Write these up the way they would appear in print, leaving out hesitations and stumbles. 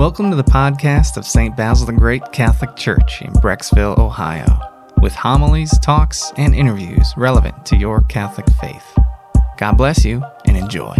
Welcome to the podcast of St. Basil the Great Catholic Church in Brecksville, Ohio, with homilies, talks, and interviews relevant to your Catholic faith. God bless you and enjoy.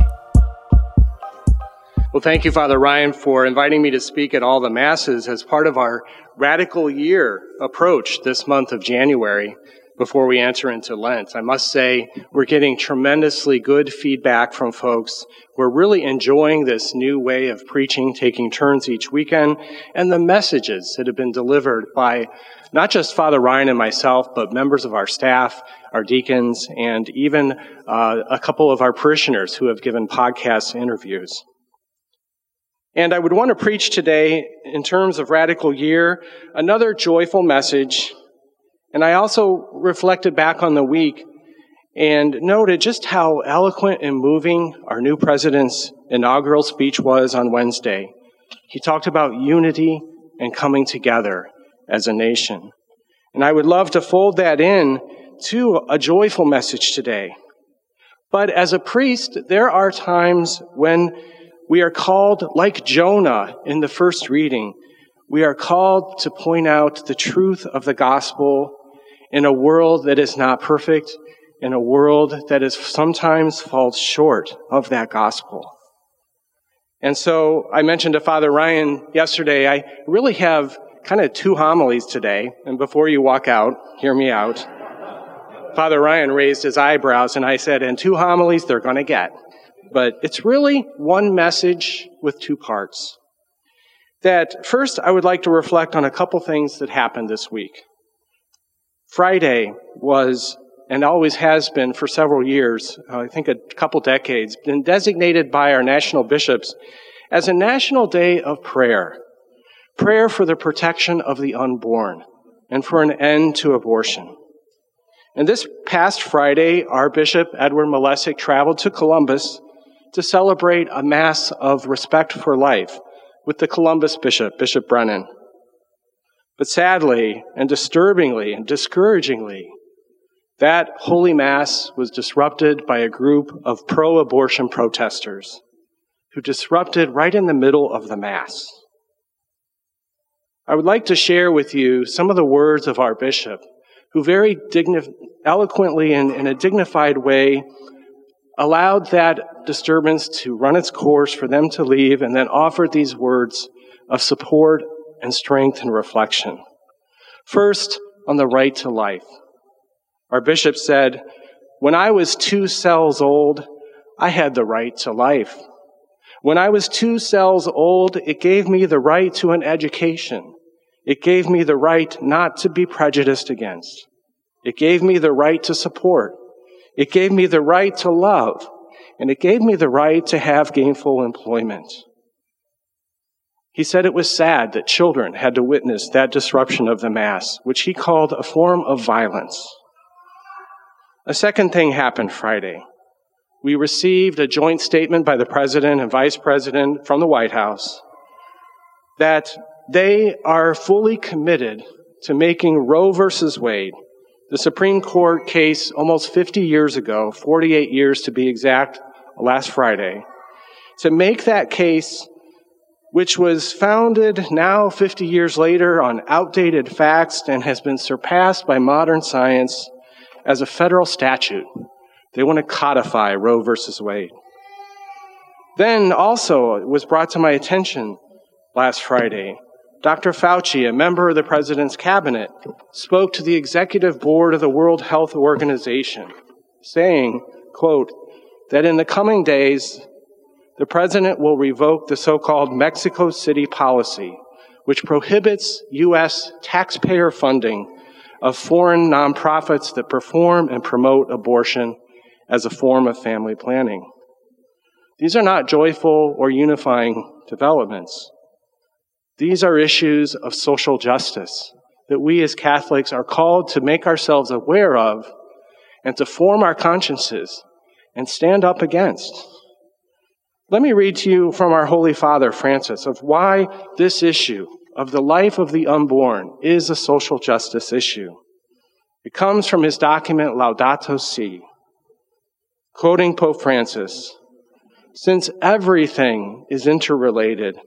Well, thank you, Father Ryan, for inviting me to speak at all the Masses as part of our radical year approach this month of January before we enter into Lent. I must say we're getting tremendously good feedback from folks. We're really enjoying this new way of preaching, taking turns each weekend, and the messages that have been delivered by not just Father Ryan and myself, but members of our staff, our deacons, and even a couple of our parishioners who have given podcast interviews. And I would want to preach today, in terms of Radical Year, another joyful message. And I also reflected back on the week and noted just how eloquent and moving our new president's inaugural speech was on Wednesday. He talked about unity and coming together as a nation. And I would love to fold that in to a joyful message today. But as a priest, there are times when we are called, like Jonah in the first reading, we are called to point out the truth of the gospel in a world that is not perfect, in a world that is sometimes falls short of that gospel. And so I mentioned to Father Ryan yesterday, I really have kind of two homilies today. And before you walk out, hear me out. Father Ryan raised his eyebrows and I said, and two homilies they're going to get. But it's really one message with two parts. That first, I would like to reflect on a couple things that happened this week. Friday was, and always has been for several years, I think a couple decades, been designated by our national bishops as a national day of prayer. Prayer for the protection of the unborn and for an end to abortion. And this past Friday, our Bishop, Edward Malesic, traveled to Columbus to celebrate a Mass of respect for life with the Columbus Bishop, Bishop Brennan. But sadly and disturbingly and discouragingly, that Holy Mass was disrupted by a group of pro-abortion protesters who disrupted right in the middle of the Mass. I would like to share with you some of the words of our Bishop, who very eloquently and in a dignified way allowed that disturbance to run its course for them to leave, and then offered these words of support and strength and reflection. First, on the right to life. Our Bishop said, "When I was 2 cells old, I had the right to life. When I was 2 cells old, it gave me the right to an education. It gave me the right not to be prejudiced against. It gave me the right to support. It gave me the right to love. And it gave me the right to have gainful employment." He said it was sad that children had to witness that disruption of the Mass, which he called a form of violence. A second thing happened Friday. We received a joint statement by the President and Vice President from the White House that they are fully committed to making Roe versus Wade, the Supreme Court case almost 50 years ago, 48 years to be exact, last Friday, to make that case, which was founded now 50 years later on outdated facts and has been surpassed by modern science, as a federal statute. They want to codify Roe versus Wade. Then also it was brought to my attention last Friday, Dr. Fauci, a member of the President's cabinet, spoke to the executive board of the World Health Organization, saying, quote, that in the coming days, the President will revoke the so-called Mexico City policy, which prohibits U.S. taxpayer funding of foreign nonprofits that perform and promote abortion as a form of family planning. These are not joyful or unifying developments. These are issues of social justice that we as Catholics are called to make ourselves aware of and to form our consciences and stand up against. Let me read to you from our Holy Father, Francis, of why this issue of the life of the unborn is a social justice issue. It comes from his document, Laudato Si. Quoting Pope Francis, "Since everything is interrelated,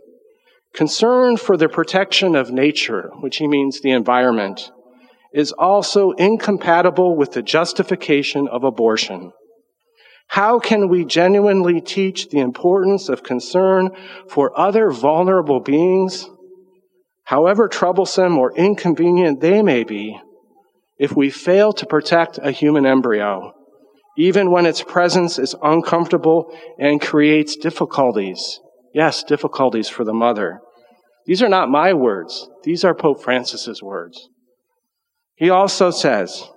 Concern for the protection of nature, which he means the environment, is also incompatible with the justification of abortion. How can we genuinely teach the importance of concern for other vulnerable beings, however troublesome or inconvenient they may be, if we fail to protect a human embryo, even when its presence is uncomfortable and creates difficulties? Yes, difficulties for the mother. These are not my words. These are Pope Francis's words. He also says,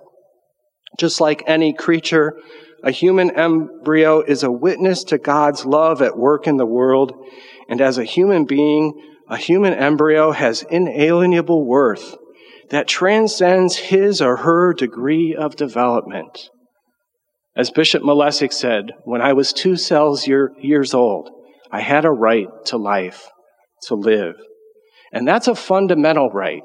just like any creature, a human embryo is a witness to God's love at work in the world, and as a human being, a human embryo has inalienable worth that transcends his or her degree of development. As Bishop Malesic said, when I was 2 years old, I had a right to life, to live. And that's a fundamental right.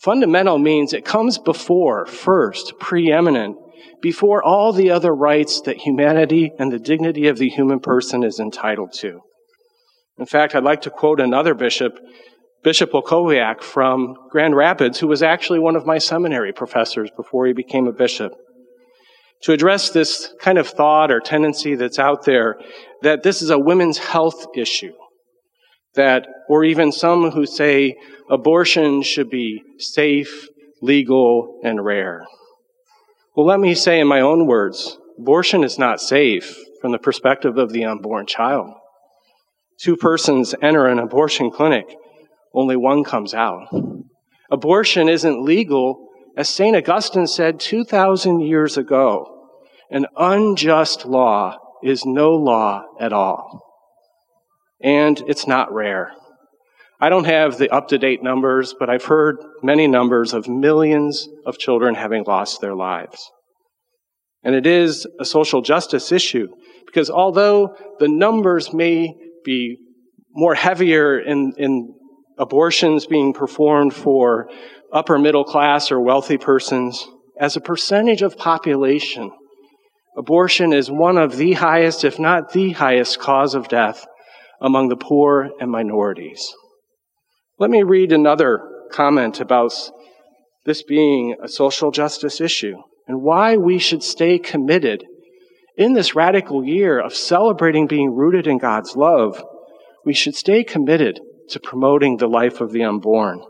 Fundamental means it comes before, first, preeminent, before all the other rights that humanity and the dignity of the human person is entitled to. In fact, I'd like to quote another bishop, Bishop Okowiak from Grand Rapids, who was actually one of my seminary professors before he became a bishop. To address this kind of thought or tendency that's out there, that this is a women's health issue, that, or even some who say abortion should be safe, legal, and rare. Well, let me say in my own words, abortion is not safe from the perspective of the unborn child. 2 persons enter an abortion clinic, only 1 comes out. Abortion isn't legal, as St. Augustine said 2,000 years ago, an unjust law is no law at all. And it's not rare. I don't have the up-to-date numbers, but I've heard many numbers of millions of children having lost their lives. And it is a social justice issue, because although the numbers may be more heavier in abortions being performed for upper middle class or wealthy persons, as a percentage of population, abortion is one of the highest, if not the highest, cause of death among the poor and minorities. Let me read another comment about this being a social justice issue and why we should stay committed in this radical year of celebrating being rooted in God's love. We should stay committed to promoting the life of the unborn.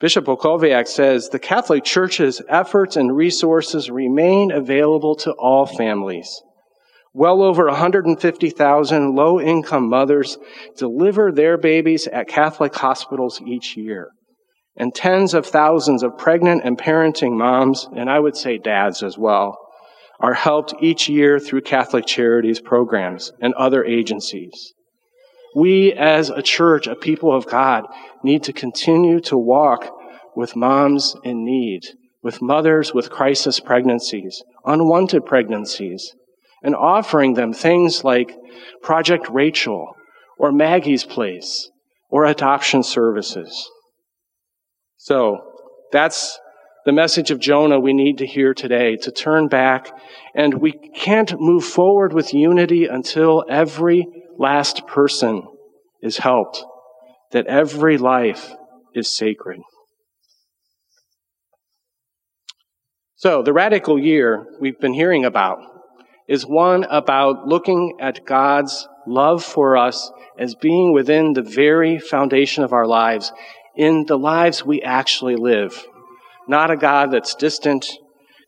Bishop Okowiak says, the Catholic Church's efforts and resources remain available to all families. Well over 150,000 low-income mothers deliver their babies at Catholic hospitals each year. And tens of thousands of pregnant and parenting moms, and I would say dads as well, are helped each year through Catholic Charities programs and other agencies. We as a church, a people of God, need to continue to walk with moms in need, with mothers with crisis pregnancies, unwanted pregnancies, and offering them things like Project Rachel or Maggie's Place or adoption services. So that's the message of Jonah we need to hear today, to turn back, and we can't move forward with unity until every last person is helped, that every life is sacred. So the radical year we've been hearing about is one about looking at God's love for us as being within the very foundation of our lives, in the lives we actually live. Not a God that's distant,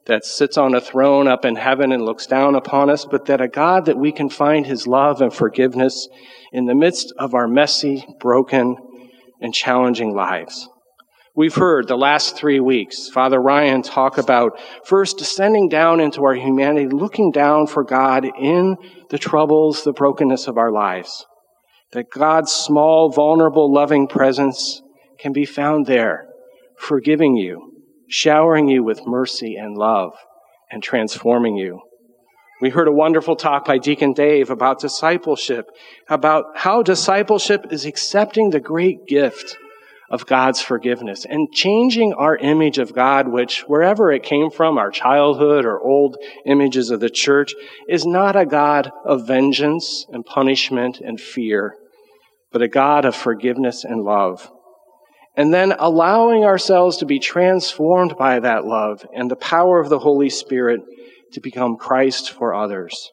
that sits on a throne up in heaven and looks down upon us, but that a God that we can find his love and forgiveness in the midst of our messy, broken, and challenging lives. We've heard the last 3 weeks, Father Ryan talk about first descending down into our humanity, looking down for God in the troubles, the brokenness of our lives. That God's small, vulnerable, loving presence can be found there, forgiving you, showering you with mercy and love, and transforming you. We heard a wonderful talk by Deacon Dave about discipleship, about how discipleship is accepting the great gift of God's forgiveness and changing our image of God, which, wherever it came from, our childhood or old images of the church, is not a God of vengeance and punishment and fear, but a God of forgiveness and love. And then allowing ourselves to be transformed by that love and the power of the Holy Spirit to become Christ for others.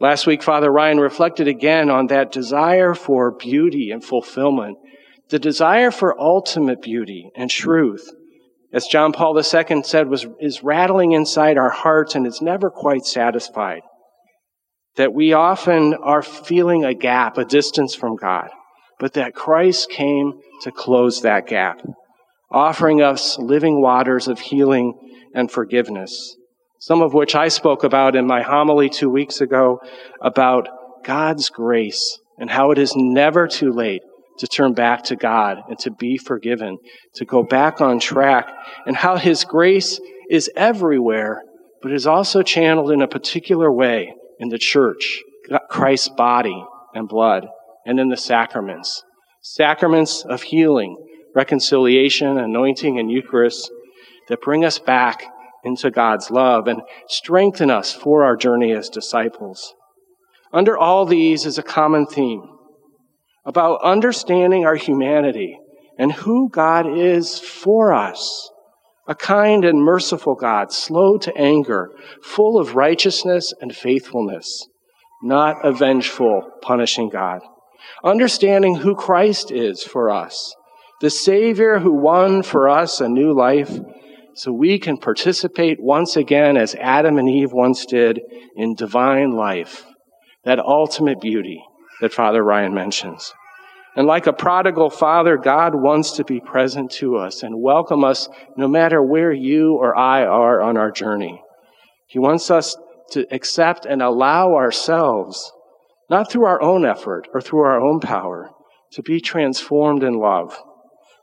Last week, Father Ryan reflected again on that desire for beauty and fulfillment, the desire for ultimate beauty and truth, as John Paul II said, is rattling inside our hearts and is never quite satisfied, that we often are feeling a gap, a distance from God, but that Christ came to close that gap, offering us living waters of healing and forgiveness, some of which I spoke about in my homily 2 weeks ago about God's grace and how it is never too late to turn back to God and to be forgiven, to go back on track, and how His grace is everywhere, but is also channeled in a particular way in the church, Christ's body and blood, and in the sacraments. Sacraments of healing, reconciliation, anointing, and Eucharist that bring us back into God's love and strengthen us for our journey as disciples. Under all these is a common theme about understanding our humanity and who God is for us, a kind and merciful God, slow to anger, full of righteousness and faithfulness, not a vengeful, punishing God. Understanding who Christ is for us, the Savior who won for us a new life so we can participate once again, as Adam and Eve once did, in divine life, that ultimate beauty that Father Ryan mentions. And like a prodigal father, God wants to be present to us and welcome us no matter where you or I are on our journey. He wants us to accept and allow ourselves, not through our own effort or through our own power, to be transformed in love,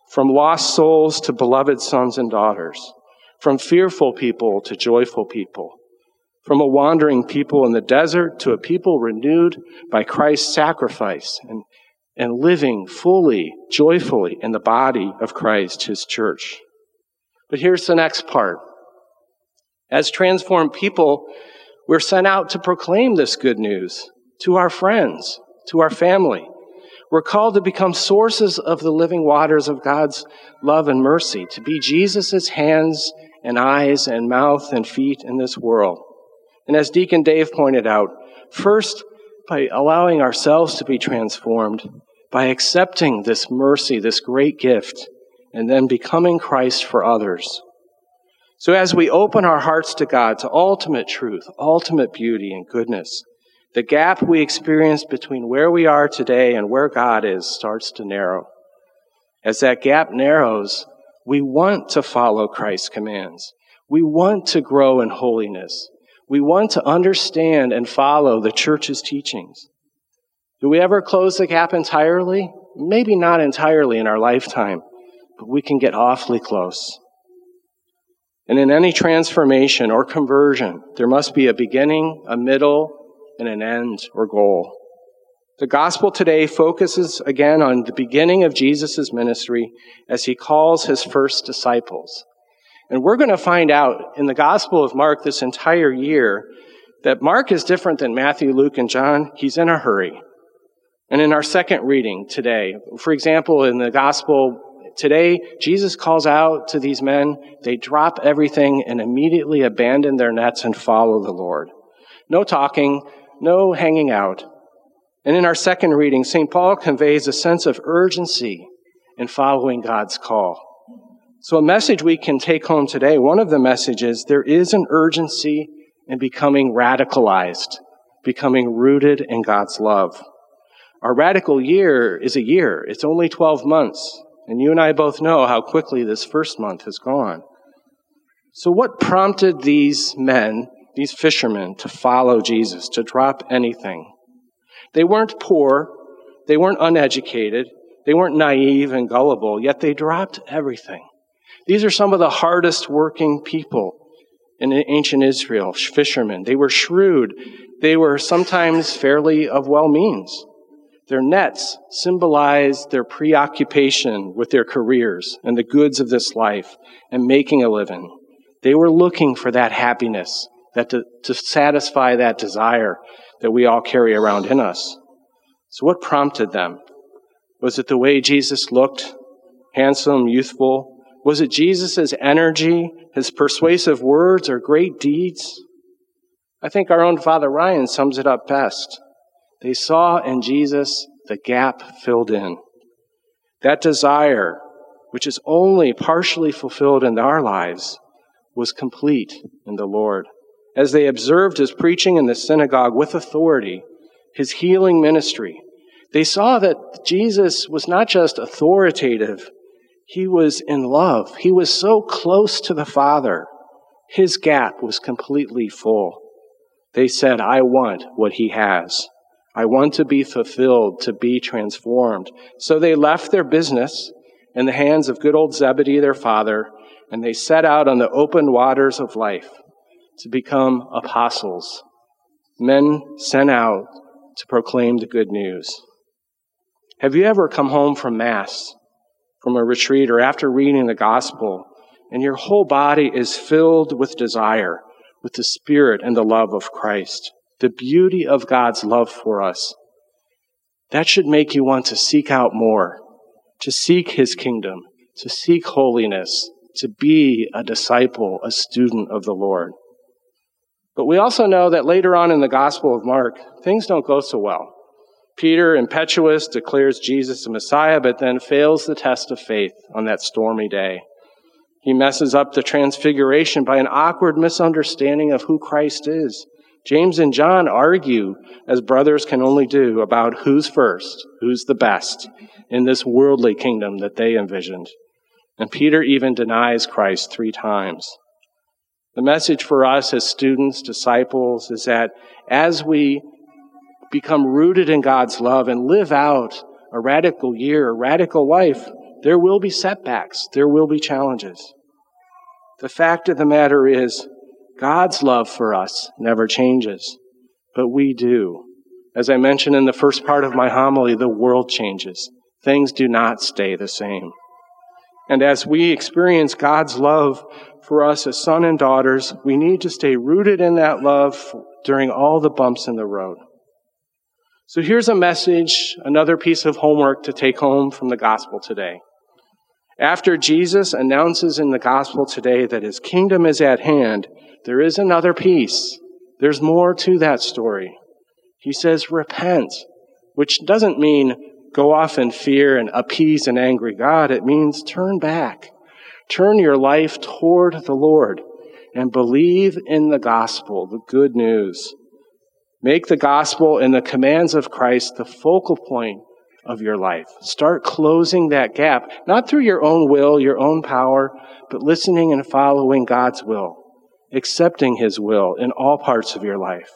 from lost souls to beloved sons and daughters, from fearful people to joyful people, from a wandering people in the desert to a people renewed by Christ's sacrifice and living fully, joyfully in the body of Christ, His church. But here's the next part. As transformed people, we're sent out to proclaim this good news to our friends, to our family. We're called to become sources of the living waters of God's love and mercy, to be Jesus' hands and eyes and mouth and feet in this world. And as Deacon Dave pointed out, first, by allowing ourselves to be transformed, by accepting this mercy, this great gift, and then becoming Christ for others. So as we open our hearts to God, to ultimate truth, ultimate beauty and goodness, the gap we experience between where we are today and where God is starts to narrow. As that gap narrows, we want to follow Christ's commands. We want to grow in holiness. We want to understand and follow the church's teachings. Do we ever close the gap entirely? Maybe not entirely in our lifetime, but we can get awfully close. And in any transformation or conversion, there must be a beginning, a middle, and an end or goal. The gospel today focuses again on the beginning of Jesus' ministry as He calls His first disciples. And we're going to find out in the Gospel of Mark this entire year that Mark is different than Matthew, Luke, and John. He's in a hurry. And in our second reading today, for example, in the Gospel today, Jesus calls out to these men. They drop everything and immediately abandon their nets and follow the Lord. No talking, no hanging out. And in our second reading, St. Paul conveys a sense of urgency in following God's call. So a message we can take home today, one of the messages, there is an urgency in becoming radicalized, becoming rooted in God's love. Our radical year is a year. It's only 12 months. And you and I both know how quickly this first month has gone. So what prompted these men, these fishermen, to follow Jesus, to drop anything? They weren't poor. They weren't uneducated. They weren't naive and gullible, yet they dropped everything. These are some of the hardest working people in ancient Israel, fishermen. They were shrewd. They were sometimes fairly of well means. Their nets symbolized their preoccupation with their careers and the goods of this life and making a living. They were looking for that happiness, that to satisfy that desire that we all carry around in us. So what prompted them? Was it the way Jesus looked, handsome, youthful? Was it Jesus' energy, his persuasive words, or great deeds? I think our own Father Ryan sums it up best. They saw in Jesus the gap filled in. That desire, which is only partially fulfilled in our lives, was complete in the Lord. As they observed his preaching in the synagogue with authority, his healing ministry, they saw that Jesus was not just authoritative, he was in love. He was so close to the Father. His gap was completely full. They said, I want what he has. I want to be fulfilled, to be transformed. So they left their business in the hands of good old Zebedee, their father, and they set out on the open waters of life to become apostles, men sent out to proclaim the good news. Have you ever come home from Mass, from a retreat, or after reading the gospel, and your whole body is filled with desire, with the Spirit and the love of Christ? The beauty of God's love for us. That should make you want to seek out more, to seek his kingdom, to seek holiness, to be a disciple, a student of the Lord. But we also know that later on in the Gospel of Mark, things don't go so well. Peter, impetuous, declares Jesus the Messiah, but then fails the test of faith on that stormy day. He messes up the transfiguration by an awkward misunderstanding of who Christ is. James and John argue, as brothers can only do, about who's first, who's the best in this worldly kingdom that they envisioned. And Peter even denies Christ 3 times. The message for us as students, disciples, is that as we become rooted in God's love and live out a radical year, a radical life, there will be setbacks, there will be challenges. The fact of the matter is, God's love for us never changes, but we do. As I mentioned in the first part of my homily, the world changes. Things do not stay the same. And as we experience God's love for us as sons and daughters, we need to stay rooted in that love during all the bumps in the road. So here's a message, another piece of homework to take home from the gospel today. After Jesus announces in the gospel today that his kingdom is at hand, there is another piece. There's more to that story. He says, repent, which doesn't mean go off in fear and appease an angry God. It means turn back. Turn your life toward the Lord and believe in the gospel, the good news. Make the gospel and the commands of Christ the focal point of your life. Start closing that gap, not through your own will, your own power, but listening and following God's will, accepting his will in all parts of your life.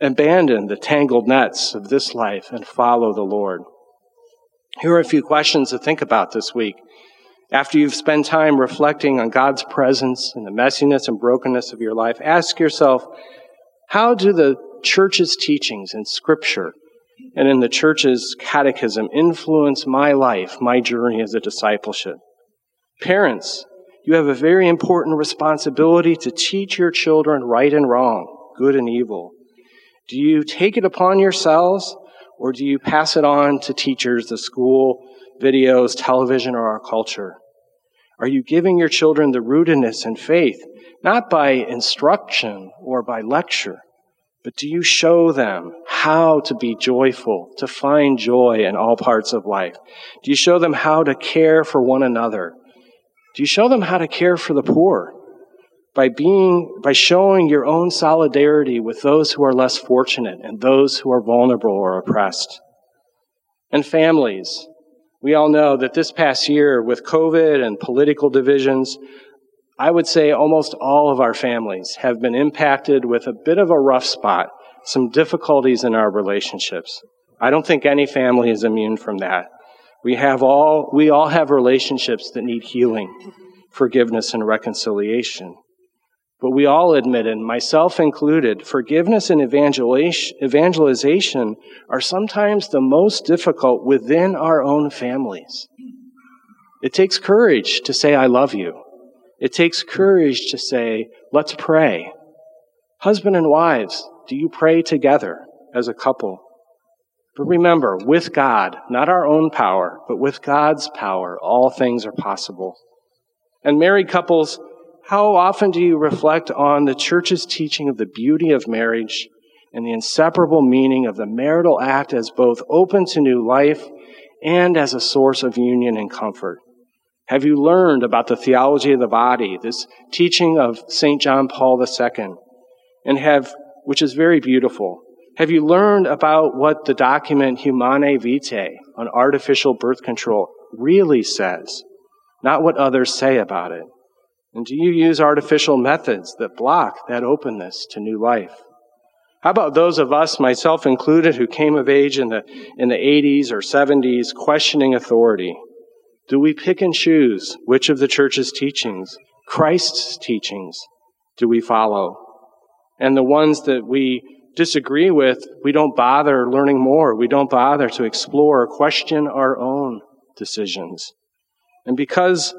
Abandon the tangled nets of this life and follow the Lord. Here are a few questions to think about this week. After you've spent time reflecting on God's presence and the messiness and brokenness of your life, ask yourself, how do the church's teachings in Scripture and in the church's catechism influence my life, my journey as a discipleship? Parents, you have a very important responsibility to teach your children right and wrong, good and evil. Do you take it upon yourselves, or do you pass it on to teachers, the school, videos, television, or our culture? Are you giving your children the rootedness and faith, not by instruction or by lecture, but do you show them how to be joyful, to find joy in all parts of life? Do you show them how to care for one another? Do you show them how to care for the poor? By showing your own solidarity with those who are less fortunate and those who are vulnerable or oppressed. And families, we all know that this past year with COVID and political divisions, I would say almost all of our families have been impacted with a bit of a rough spot, some difficulties in our relationships. I don't think any family is immune from that. We all have relationships that need healing, forgiveness, and reconciliation. But we all admit, and myself included, forgiveness and evangelization are sometimes the most difficult within our own families. It takes courage to say, I love you. It takes courage to say, let's pray. Husband and wives, do you pray together as a couple? But remember, with God, not our own power, but with God's power, all things are possible. And married couples, how often do you reflect on the church's teaching of the beauty of marriage and the inseparable meaning of the marital act as both open to new life and as a source of union and comfort? Have you learned about the theology of the body, this teaching of St. John Paul II, which is very beautiful? Have you learned about what the document Humanae Vitae on artificial birth control really says, not what others say about it? And do you use artificial methods that block that openness to new life? How about those of us, myself included, who came of age in the 80s or 70s, questioning authority? Do we pick and choose which of the church's teachings, Christ's teachings, do we follow? And the ones that we disagree with, we don't bother learning more. We don't bother to explore or question our own decisions. And because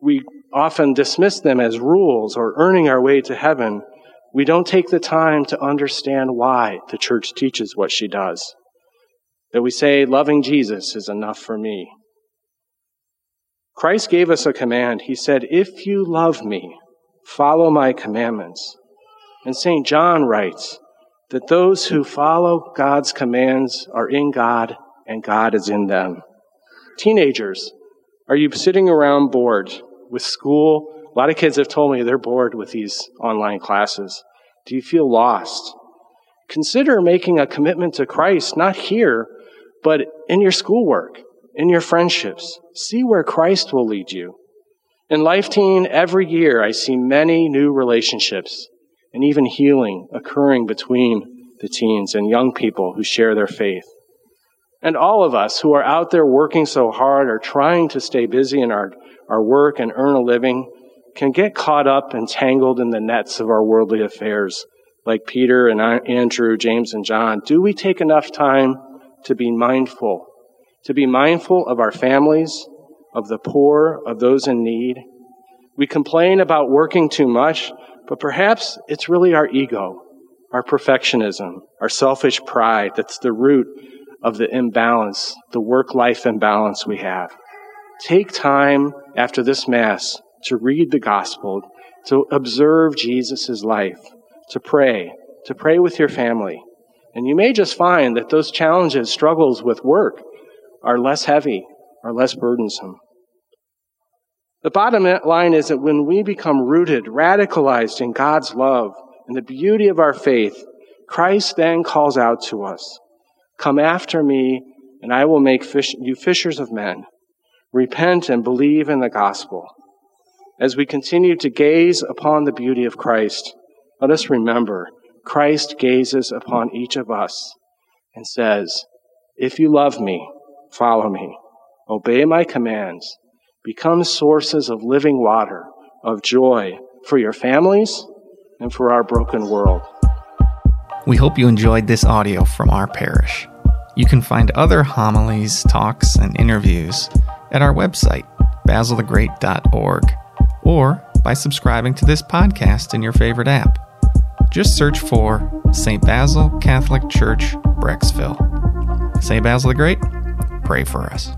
we often dismiss them as rules or earning our way to heaven, we don't take the time to understand why the church teaches what she does. That we say, loving Jesus is enough for me. Christ gave us a command. He said, if you love me, follow my commandments. And St. John writes that those who follow God's commands are in God and God is in them. Teenagers, are you sitting around bored with school? A lot of kids have told me they're bored with these online classes. Do you feel lost? Consider making a commitment to Christ, not here, but in your schoolwork, in your friendships. See where Christ will lead you. In Life Teen, every year I see many new relationships and even healing occurring between the teens and young people who share their faith. And all of us who are out there working so hard or trying to stay busy in our work and earn a living can get caught up and tangled in the nets of our worldly affairs, like Peter and Andrew, James and John. Do we take enough time to be mindful of our families, of the poor, of those in need? We complain about working too much, but perhaps it's really our ego, our perfectionism, our selfish pride that's the root of the imbalance, the work-life imbalance we have. Take time after this Mass to read the Gospel, to observe Jesus' life, to pray with your family. And you may just find that those challenges, struggles with work, are less heavy, are less burdensome. The bottom line is that when we become rooted, radicalized in God's love and the beauty of our faith, Christ then calls out to us, come after me, and I will make you fishers of men. Repent and believe in the gospel. As we continue to gaze upon the beauty of Christ, let us remember, Christ gazes upon each of us and says, if you love me, follow me, obey my commands, become sources of living water, of joy for your families and for our broken world. We hope you enjoyed this audio from our parish. You can find other homilies, talks, and interviews at our website, basilthegreat.org, or by subscribing to this podcast in your favorite app. Just search for St. Basil Catholic Church, Brecksville. St. Basil the Great, pray for us.